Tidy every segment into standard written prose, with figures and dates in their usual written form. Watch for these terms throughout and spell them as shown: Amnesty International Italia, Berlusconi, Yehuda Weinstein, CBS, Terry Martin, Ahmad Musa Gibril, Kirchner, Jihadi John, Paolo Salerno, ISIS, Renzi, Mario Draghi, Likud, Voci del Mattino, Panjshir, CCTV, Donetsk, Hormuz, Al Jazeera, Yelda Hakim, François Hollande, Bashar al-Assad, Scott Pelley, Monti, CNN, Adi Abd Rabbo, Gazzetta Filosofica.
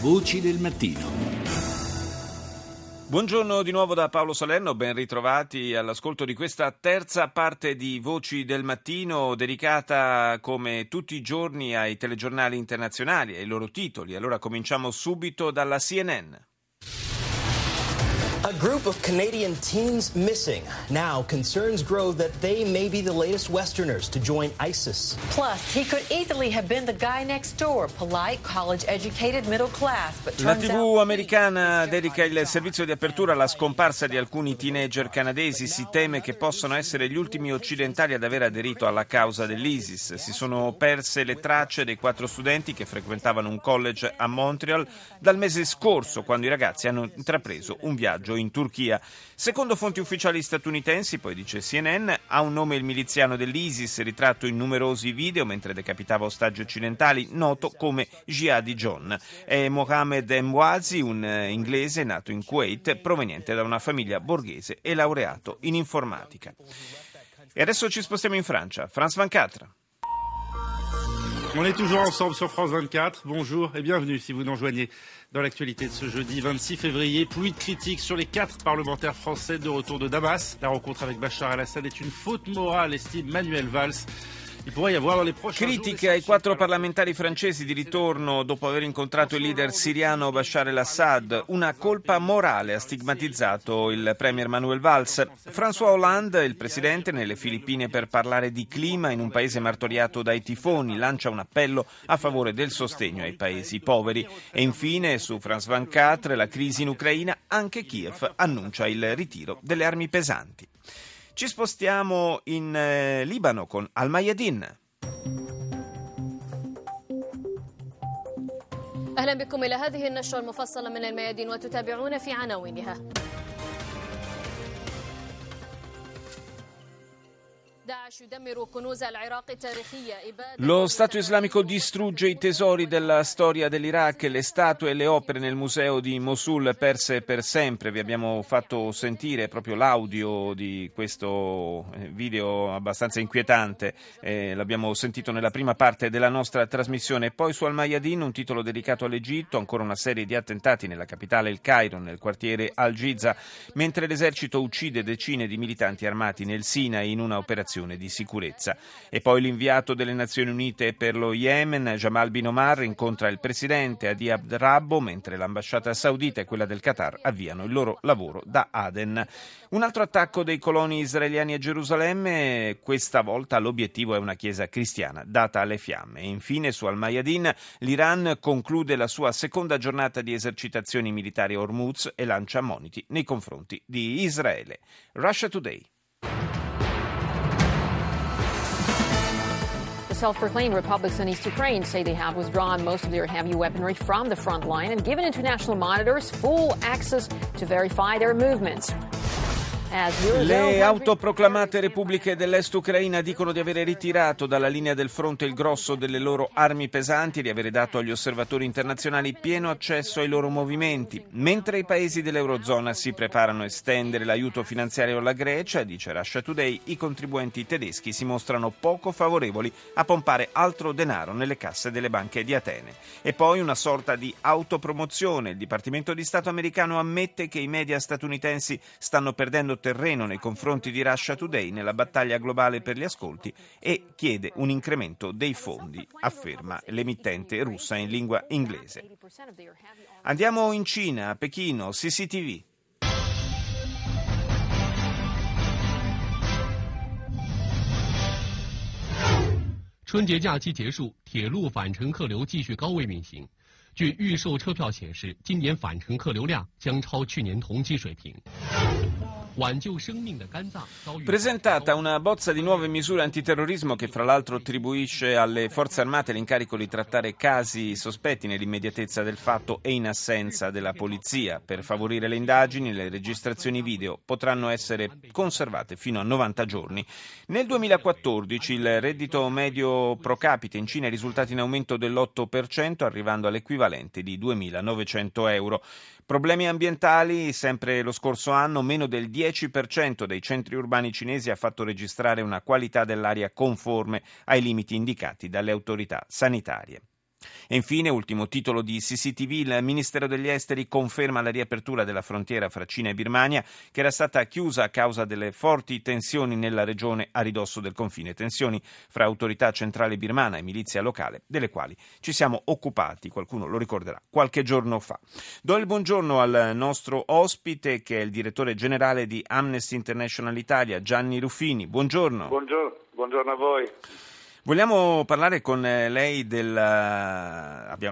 Voci del mattino. Buongiorno di nuovo da Paolo Salerno, ben ritrovati all'ascolto di questa terza parte di Voci del Mattino dedicata come tutti i giorni ai telegiornali internazionali e ai loro titoli. Allora cominciamo subito dalla CNN. A group of Canadian teens missing. Now concerns grow that they may be the latest Westerners to join ISIS. Plus, he could easily have been the guy next door, polite, college-educated, middle class, but turns out... La TV americana dedica il servizio di apertura alla scomparsa di alcuni teenager canadesi. Si teme che possano essere gli ultimi occidentali ad aver aderito alla causa dell'ISIS. Si sono perse le tracce dei 4 studenti che frequentavano un college a Montreal dal mese scorso, quando i ragazzi hanno intrapreso un viaggio in Turchia. Secondo fonti ufficiali statunitensi, poi dice CNN, ha un nome il miliziano dell'ISIS ritratto in numerosi video mentre decapitava ostaggi occidentali, noto come Jihadi John. È Mohammed Emwazi, un inglese nato in Kuwait, proveniente da una famiglia borghese e laureato in informatica. E adesso ci spostiamo in Francia. France 24. On est toujours ensemble sur France 24. Bonjour et bienvenue si vous nous rejoignez dans l'actualité de ce jeudi 26 février. Pluie de critiques sur les 4 parlementaires français de retour de Damas. La rencontre avec Bashar al-Assad est une faute morale, estime Manuel Valls. Critica ai 4 parlamentari francesi di ritorno dopo aver incontrato il leader siriano Bashar al-Assad. Una colpa morale, ha stigmatizzato il premier Manuel Valls. François Hollande, il presidente, nelle Filippine per parlare di clima in un paese martoriato dai tifoni, lancia un appello a favore del sostegno ai paesi poveri. E infine, su France 24, la crisi in Ucraina, anche Kiev annuncia il ritiro delle armi pesanti. Ci spostiamo in Libano con Al-Mayadin. أهلا بكم إلى هذه النشرة المفصلة من الميادين وتتابعون في عناوينها. Lo Stato islamico distrugge i tesori della storia dell'Iraq, le statue e le opere nel museo di Mosul perse per sempre. Vi abbiamo fatto sentire proprio l'audio di questo video abbastanza inquietante, l'abbiamo sentito nella prima parte della nostra trasmissione. Poi su Al-Mayadin un titolo dedicato all'Egitto, ancora una serie di attentati nella capitale El Cairo, nel quartiere Al-Giza, mentre l'esercito uccide decine di militanti armati nel Sinai in una operazione di sicurezza. E poi l'inviato delle Nazioni Unite per lo Yemen, Jamal Bin Omar, incontra il presidente Adi Abd Rabbo, mentre l'ambasciata saudita e quella del Qatar avviano il loro lavoro da Aden. Un altro attacco dei coloni israeliani a Gerusalemme, questa volta l'obiettivo è una chiesa cristiana data alle fiamme. E infine su Al-Mayadin l'Iran conclude la sua seconda giornata di esercitazioni militari a Hormuz e lancia moniti nei confronti di Israele. Russia Today. Self-proclaimed republics in East Ukraine say they have withdrawn most of their heavy weaponry from the front line and given international monitors full access to verify their movements. Le autoproclamate repubbliche dell'est Ucraina dicono di avere ritirato dalla linea del fronte il grosso delle loro armi pesanti e di avere dato agli osservatori internazionali pieno accesso ai loro movimenti. Mentre i paesi dell'Eurozona si preparano a estendere l'aiuto finanziario alla Grecia, dice Russia Today, i contribuenti tedeschi si mostrano poco favorevoli a pompare altro denaro nelle casse delle banche di Atene. E poi una sorta di autopromozione. Il Dipartimento di Stato americano ammette che i media statunitensi stanno perdendo terreno nei confronti di Russia Today nella battaglia globale per gli ascolti e chiede un incremento dei fondi, afferma l'emittente russa in lingua inglese. Andiamo in Cina, a Pechino, CCTV. Presentata una bozza di nuove misure antiterrorismo che fra l'altro attribuisce alle forze armate l'incarico di trattare casi sospetti nell'immediatezza del fatto e in assenza della polizia. Per favorire le indagini, le registrazioni video potranno essere conservate fino a 90 giorni. Nel 2014 il reddito medio pro capite in Cina è risultato in aumento dell'8%, arrivando all'equivalente di 2.900 euro. Problemi ambientali, sempre lo scorso anno, meno del 10% dei centri urbani cinesi ha fatto registrare una qualità dell'aria conforme ai limiti indicati dalle autorità sanitarie. E infine, ultimo titolo di CCTV, il Ministero degli Esteri conferma la riapertura della frontiera fra Cina e Birmania, che era stata chiusa a causa delle forti tensioni nella regione a ridosso del confine, tensioni fra autorità centrale birmana e milizia locale, delle quali ci siamo occupati, qualcuno lo ricorderà, qualche giorno fa. Do il buongiorno al nostro ospite, che è il direttore generale di Amnesty International Italia, Gianni Ruffini. Buongiorno. Buongiorno a voi. Vogliamo parlare con lei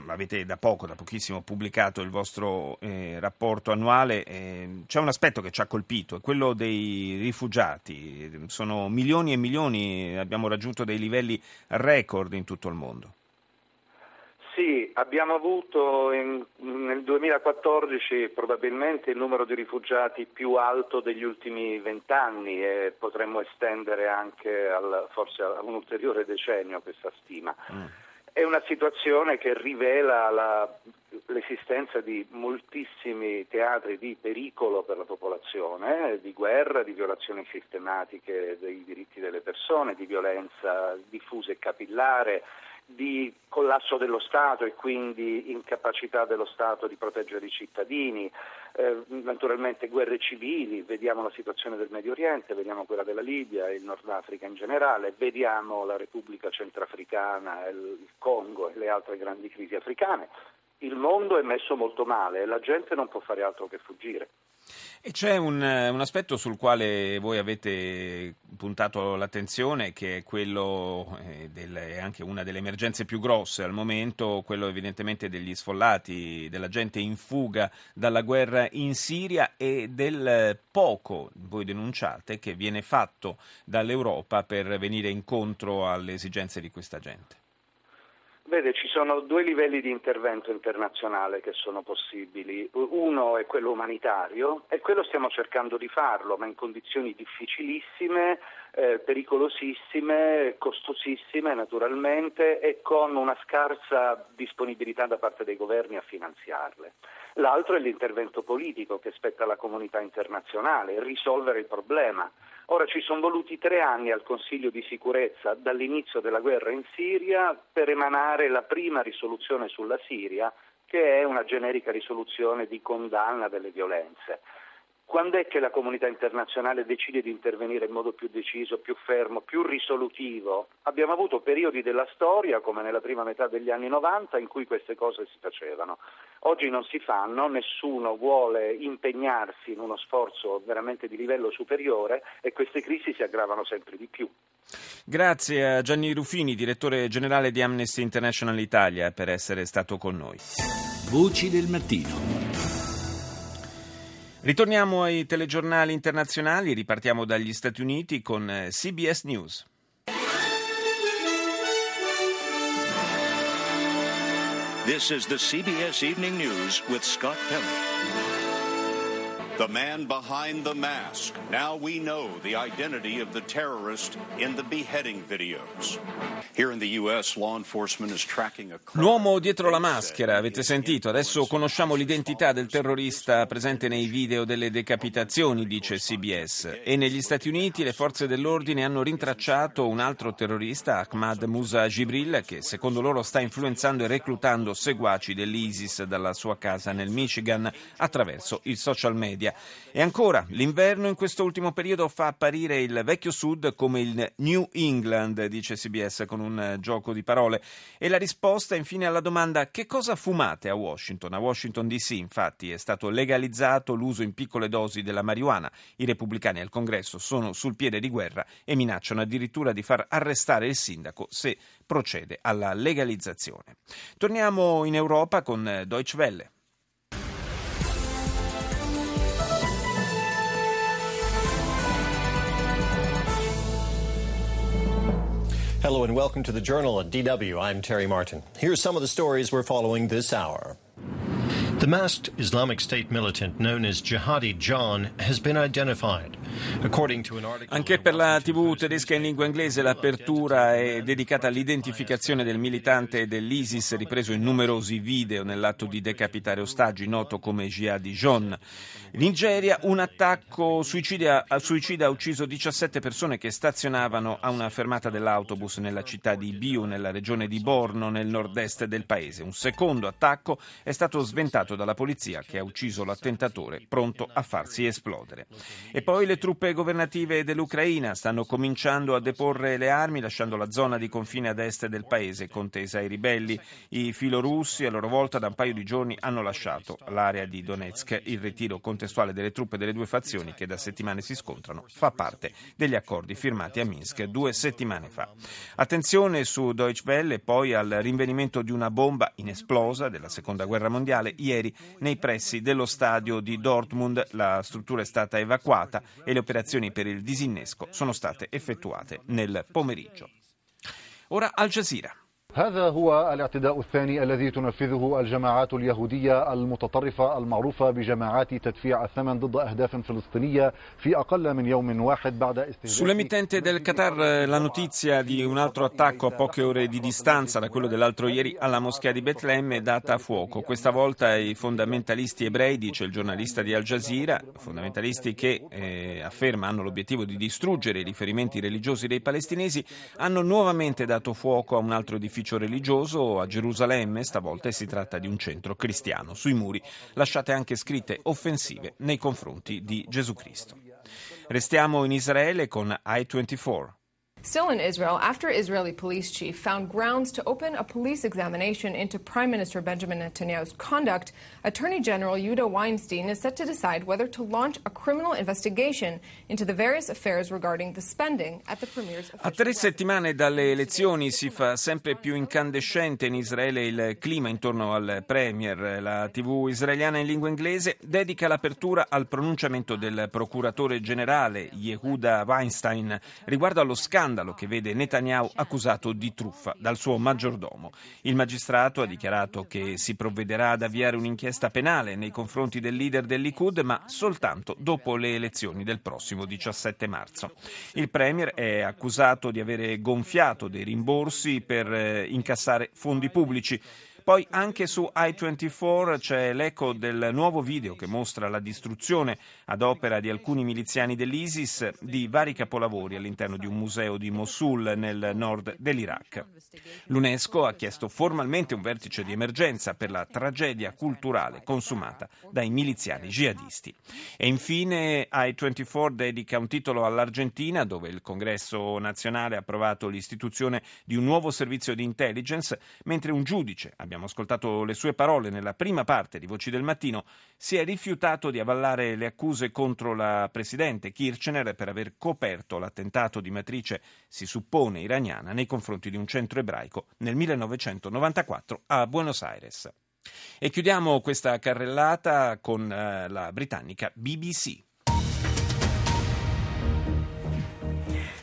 avete da pochissimo pubblicato il vostro rapporto annuale. C'è un aspetto che ci ha colpito, è quello dei rifugiati. Sono milioni e milioni, abbiamo raggiunto dei livelli record in tutto il mondo. Sì, abbiamo avuto nel 2014 probabilmente il numero di rifugiati più alto degli ultimi 20 anni, e potremmo estendere anche forse a un ulteriore decennio questa stima. È una situazione che rivela l'esistenza di moltissimi teatri di pericolo per la popolazione, di guerra, di violazioni sistematiche dei diritti delle persone, di violenza diffusa e capillare, di collasso dello Stato e quindi incapacità dello Stato di proteggere i cittadini, naturalmente guerre civili. Vediamo la situazione del Medio Oriente, vediamo quella della Libia e il Nord Africa in generale, vediamo la Repubblica Centrafricana, il Congo e le altre grandi crisi africane. Il mondo è messo molto male e la gente non può fare altro che fuggire. E c'è un aspetto sul quale voi avete puntato l'attenzione, che è quello è anche una delle emergenze più grosse al momento, quello evidentemente degli sfollati, della gente in fuga dalla guerra in Siria e del poco, voi denunciate, che viene fatto dall'Europa per venire incontro alle esigenze di questa gente. Vede, ci sono due livelli di intervento internazionale che sono possibili. Uno è quello umanitario, e quello stiamo cercando di farlo, ma in condizioni difficilissime, pericolosissime, costosissime naturalmente, e con una scarsa disponibilità da parte dei governi a finanziarle. L'altro è l'intervento politico che spetta alla comunità internazionale, risolvere il problema. Ora, ci sono voluti 3 anni al Consiglio di sicurezza dall'inizio della guerra in Siria per emanare la prima risoluzione sulla Siria, che è una generica risoluzione di condanna delle violenze. Quando è che la comunità internazionale decide di intervenire in modo più deciso, più fermo, più risolutivo? Abbiamo avuto periodi della storia, come nella prima metà degli anni 90, in cui queste cose si facevano. Oggi non si fanno, nessuno vuole impegnarsi in uno sforzo veramente di livello superiore, e queste crisi si aggravano sempre di più. Grazie a Gianni Ruffini, direttore generale di Amnesty International Italia, per essere stato con noi. Voci del mattino. Ritorniamo ai telegiornali internazionali, ripartiamo dagli Stati Uniti con CBS News. This is the CBS Evening News with Scott Pelley. The man behind the mask. Now we know the identity of the terrorist in the beheading videos. L'uomo dietro la maschera, avete sentito? Adesso conosciamo l'identità del terrorista presente nei video delle decapitazioni, dice CBS. E negli Stati Uniti le forze dell'ordine hanno rintracciato un altro terrorista, Ahmad Musa Gibril, che secondo loro sta influenzando e reclutando seguaci dell'ISIS dalla sua casa nel Michigan attraverso i social media. E ancora, l'inverno in questo ultimo periodo fa apparire il vecchio Sud come il New England, dice CBS con un gioco di parole. E la risposta infine alla domanda: che cosa fumate a Washington? A Washington DC, infatti, è stato legalizzato l'uso in piccole dosi della marijuana. I repubblicani al Congresso sono sul piede di guerra e minacciano addirittura di far arrestare il sindaco se procede alla legalizzazione. Torniamo in Europa con Deutsche Welle. Hello and welcome to the Journal at DW. I'm Terry Martin. Here's some of the stories we're following this hour. The masked Islamic State militant known as Jihadi John has been identified. Anche per la TV tedesca in lingua inglese l'apertura è dedicata all'identificazione del militante dell'ISIS ripreso in numerosi video nell'atto di decapitare ostaggi noto come Jihadi John. In Nigeria un attacco suicida ha ucciso 17 persone che stazionavano a una fermata dell'autobus nella città di Biu, nella regione di Borno, nel nord-est del paese. Un secondo attacco è stato sventato dalla polizia che ha ucciso l'attentatore pronto a farsi esplodere. E poi le truppe governative dell'Ucraina stanno cominciando a deporre le armi lasciando la zona di confine ad est del paese contesa ai ribelli. I filorussi a loro volta da un paio di giorni hanno lasciato l'area di Donetsk. Il ritiro contestuale delle truppe delle due fazioni che da settimane si scontrano fa parte degli accordi firmati a Minsk 2 settimane fa. Attenzione su Deutsche Welle e poi al rinvenimento di una bomba inesplosa della seconda guerra mondiale ieri nei pressi dello stadio di Dortmund. La struttura è stata evacuata e le operazioni per il disinnesco sono state effettuate nel pomeriggio. Ora Al Jazeera. هذا هو الاعتداء الثاني الذي تنفذه الجماعات اليهودية المتطرفة المعروفة بجماعات تدفيع الثمن ضد أهداف فلسطينية في أقل من يوم واحد بعد استهداف. Sull'emittente del Qatar la notizia di un altro attacco a poche ore di distanza da quello dell'altro ieri alla moschea di Betlemme è data a fuoco. Questa volta i fondamentalisti ebrei, dice il giornalista di Al Jazeera, fondamentalisti che afferma hanno l'obiettivo di distruggere i riferimenti religiosi dei palestinesi, hanno nuovamente dato fuoco a un altro edificio religioso a Gerusalemme, stavolta si tratta di un centro cristiano. Sui muri lasciate anche scritte offensive nei confronti di Gesù Cristo. Restiamo in Israele con I24. Still in Israel, after Israeli police chief found grounds to open a police examination into Prime Minister Benjamin Netanyahu's conduct, Attorney General Yehuda Weinstein is set to decide whether to launch a criminal investigation into the various affairs regarding the spending at the premier's official. A 3 settimane dalle elezioni si fa sempre più incandescente in Israele il clima intorno al premier. La TV israeliana in lingua inglese dedica l'apertura al pronunciamento del procuratore generale Yehuda Weinstein riguardo allo scandalo che vede Netanyahu accusato di truffa dal suo maggiordomo. Il magistrato ha dichiarato che si provvederà ad avviare un'inchiesta penale nei confronti del leader del Likud, ma soltanto dopo le elezioni del prossimo 17 marzo. Il premier è accusato di avere gonfiato dei rimborsi per incassare fondi pubblici. Poi anche su I24 c'è l'eco del nuovo video che mostra la distruzione ad opera di alcuni miliziani dell'ISIS di vari capolavori all'interno di un museo di Mosul nel nord dell'Iraq. L'UNESCO ha chiesto formalmente un vertice di emergenza per la tragedia culturale consumata dai miliziani jihadisti. E infine I24 dedica un titolo all'Argentina, dove il Congresso nazionale ha approvato l'istituzione di un nuovo servizio di intelligence, mentre un giudice, abbiamo ascoltato le sue parole nella prima parte di Voci del Mattino, si è rifiutato di avallare le accuse contro la presidente Kirchner per aver coperto l'attentato di matrice, si suppone, iraniana nei confronti di un centro ebraico nel 1994 a Buenos Aires. E chiudiamo questa carrellata con la britannica BBC.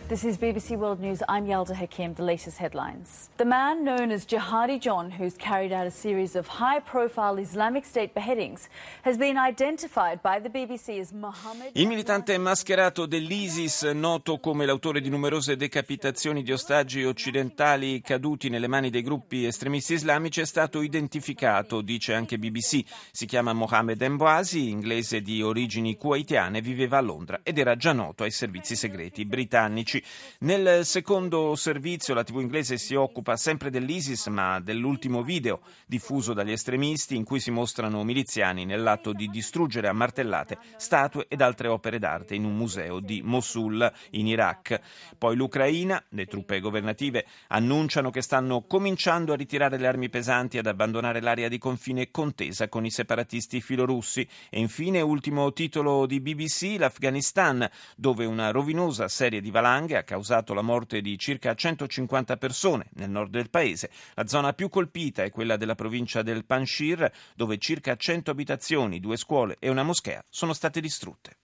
This is BBC World News. I'm Yelda Hakim. The latest headlines. The man known as Jihadi John, who's carried out a series of high-profile Islamic State beheadings, has been identified by the BBC as Mohammed. Il militante mascherato dell'ISIS, noto come l'autore di numerose decapitazioni di ostaggi occidentali caduti nelle mani dei gruppi estremisti islamici, è stato identificato, dice anche BBC. Si chiama Mohammed Emwazi, inglese di origini kuwaitiane, viveva a Londra ed era già noto ai servizi segreti britannici. Nel secondo servizio la TV inglese si occupa sempre dell'ISIS, ma dell'ultimo video diffuso dagli estremisti in cui si mostrano miliziani nell'atto di distruggere a martellate statue ed altre opere d'arte in un museo di Mosul in Iraq. Poi l'Ucraina, le truppe governative annunciano che stanno cominciando a ritirare le armi pesanti e ad abbandonare l'area di confine contesa con i separatisti filorussi. E infine, ultimo titolo di BBC, l'Afghanistan, dove una rovinosa serie di valanghe ha causato la morte di circa 150 persone nel nord del paese. La zona più colpita è quella della provincia del Panjshir, dove circa 100 abitazioni, 2 scuole e una moschea sono state distrutte.